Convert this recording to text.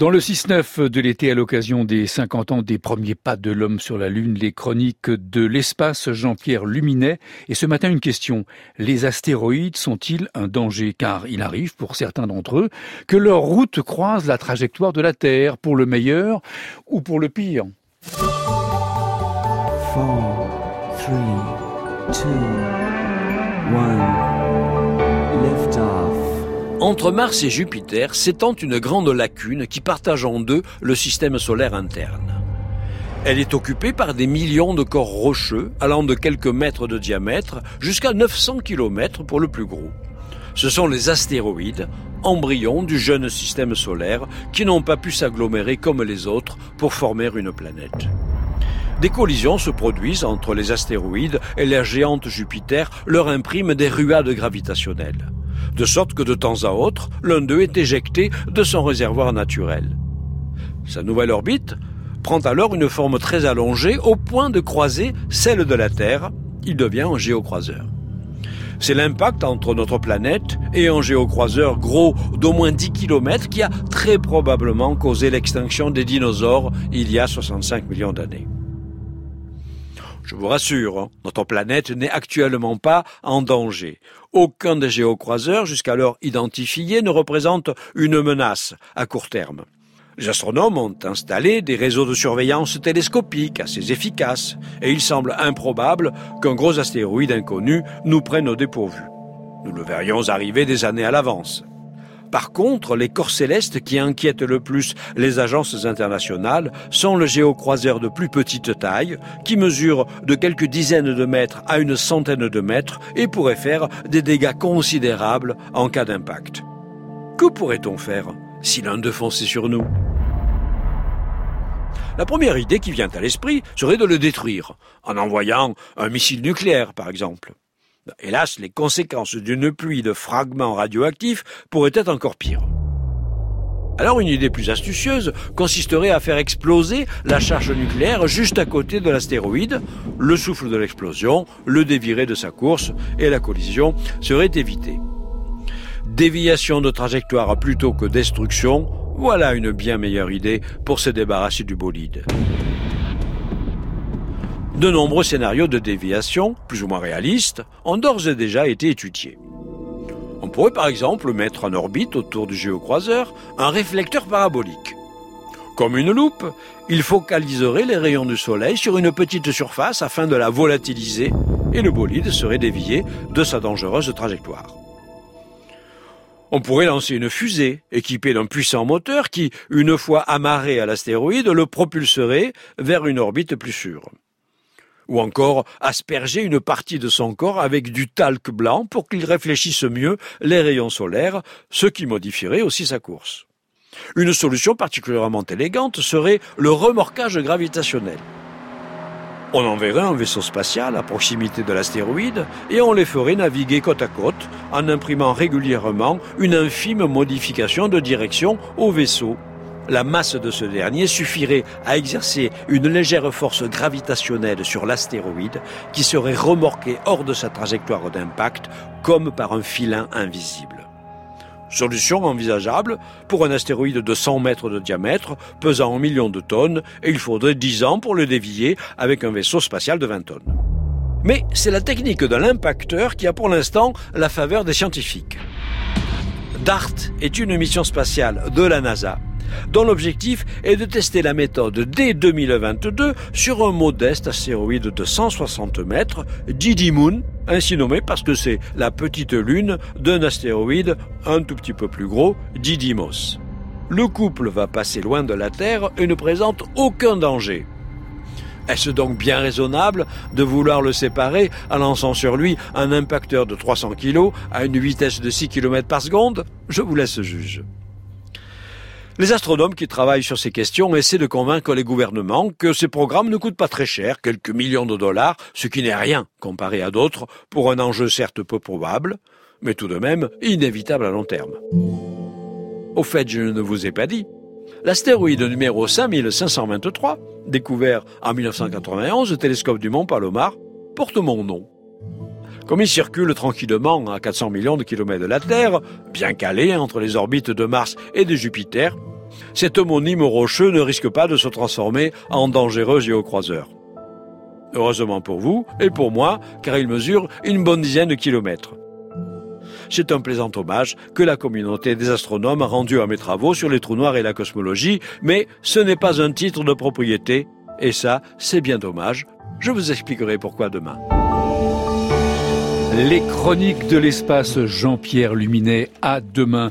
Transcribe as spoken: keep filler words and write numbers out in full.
Dans le six neuf de l'été, à l'occasion des cinquante ans des premiers pas de l'homme sur la Lune, les chroniques de l'espace, Jean-Pierre Luminet. Et ce matin, une question. Les astéroïdes sont-ils un danger ? Car il arrive, pour certains d'entre eux, que leur route croise la trajectoire de la Terre, pour le meilleur ou pour le pire. four, three, two, one, lift off. Entre Mars et Jupiter s'étend une grande lacune qui partage en deux le système solaire interne. Elle est occupée par des millions de corps rocheux allant de quelques mètres de diamètre jusqu'à neuf cents kilomètres pour le plus gros. Ce sont les astéroïdes, embryons du jeune système solaire, qui n'ont pas pu s'agglomérer comme les autres pour former une planète. Des collisions se produisent entre les astéroïdes et la géante Jupiter leur imprime des ruades gravitationnelles. De sorte que de temps à autre, l'un d'eux est éjecté de son réservoir naturel. Sa nouvelle orbite prend alors une forme très allongée au point de croiser celle de la Terre. Il devient un géocroiseur. C'est l'impact entre notre planète et un géocroiseur gros d'au moins dix kilomètres qui a très probablement causé l'extinction des dinosaures il y a soixante-cinq millions d'années. Je vous rassure, notre planète n'est actuellement pas en danger. Aucun des géocroiseurs jusqu'alors identifiés ne représente une menace à court terme. Les astronomes ont installé des réseaux de surveillance télescopiques assez efficaces et il semble improbable qu'un gros astéroïde inconnu nous prenne au dépourvu. Nous le verrions arriver des années à l'avance. Par contre, les corps célestes qui inquiètent le plus les agences internationales sont le géocroiseur de plus petite taille, qui mesure de quelques dizaines de mètres à une centaine de mètres et pourrait faire des dégâts considérables en cas d'impact. Que pourrait-on faire si l'un d'eux fonçait sur nous ? La première idée qui vient à l'esprit serait de le détruire, en envoyant un missile nucléaire par exemple. Hélas, les conséquences d'une pluie de fragments radioactifs pourraient être encore pires. Alors une idée plus astucieuse consisterait à faire exploser la charge nucléaire juste à côté de l'astéroïde. Le souffle de l'explosion le dévierait de sa course et la collision serait évitée. Déviation de trajectoire plutôt que destruction, voilà une bien meilleure idée pour se débarrasser du bolide. De nombreux scénarios de déviation, plus ou moins réalistes, ont d'ores et déjà été étudiés. On pourrait par exemple mettre en orbite autour du géocroiseur un réflecteur parabolique. Comme une loupe, il focaliserait les rayons du soleil sur une petite surface afin de la volatiliser et le bolide serait dévié de sa dangereuse trajectoire. On pourrait lancer une fusée équipée d'un puissant moteur qui, une fois amarré à l'astéroïde, le propulserait vers une orbite plus sûre. Ou encore asperger une partie de son corps avec du talc blanc pour qu'il réfléchisse mieux les rayons solaires, ce qui modifierait aussi sa course. Une solution particulièrement élégante serait le remorquage gravitationnel. On enverrait un vaisseau spatial à proximité de l'astéroïde et on les ferait naviguer côte à côte en imprimant régulièrement une infime modification de direction au vaisseau. La masse de ce dernier suffirait à exercer une légère force gravitationnelle sur l'astéroïde qui serait remorqué hors de sa trajectoire d'impact comme par un filin invisible. Solution envisageable pour un astéroïde de cent mètres de diamètre pesant un million de tonnes et il faudrait dix ans pour le dévier avec un vaisseau spatial de vingt tonnes. Mais c'est la technique de l'impacteur qui a pour l'instant la faveur des scientifiques. DART est une mission spatiale de la NASA dont l'objectif est de tester la méthode dès deux mille vingt-deux sur un modeste astéroïde de cent soixante mètres, Didymoon, ainsi nommé parce que c'est la petite lune d'un astéroïde un tout petit peu plus gros, Didymos. Le couple va passer loin de la Terre et ne présente aucun danger. Est-ce donc bien raisonnable de vouloir le séparer en lançant sur lui un impacteur de trois cents kilos à une vitesse de six kilomètres par seconde ? Je vous laisse juger. Les astronomes qui travaillent sur ces questions essaient de convaincre les gouvernements que ces programmes ne coûtent pas très cher, quelques millions de dollars, ce qui n'est rien comparé à d'autres, pour un enjeu certes peu probable, mais tout de même inévitable à long terme. Au fait, je ne vous ai pas dit, l'astéroïde numéro cinq mille cinq cent vingt-trois, découvert en mille neuf cent quatre-vingt-onze au télescope du Mont Palomar, porte mon nom. Comme il circule tranquillement à quatre cents millions de kilomètres de la Terre, bien calé entre les orbites de Mars et de Jupiter, cet homonyme rocheux ne risque pas de se transformer en dangereux géocroiseur. Heureusement pour vous et pour moi, car il mesure une bonne dizaine de kilomètres. C'est un plaisant hommage que la communauté des astronomes a rendu à mes travaux sur les trous noirs et la cosmologie, mais ce n'est pas un titre de propriété, et ça, c'est bien dommage. Je vous expliquerai pourquoi demain. Les Chroniques de l'espace, Jean-Pierre Luminet, à demain.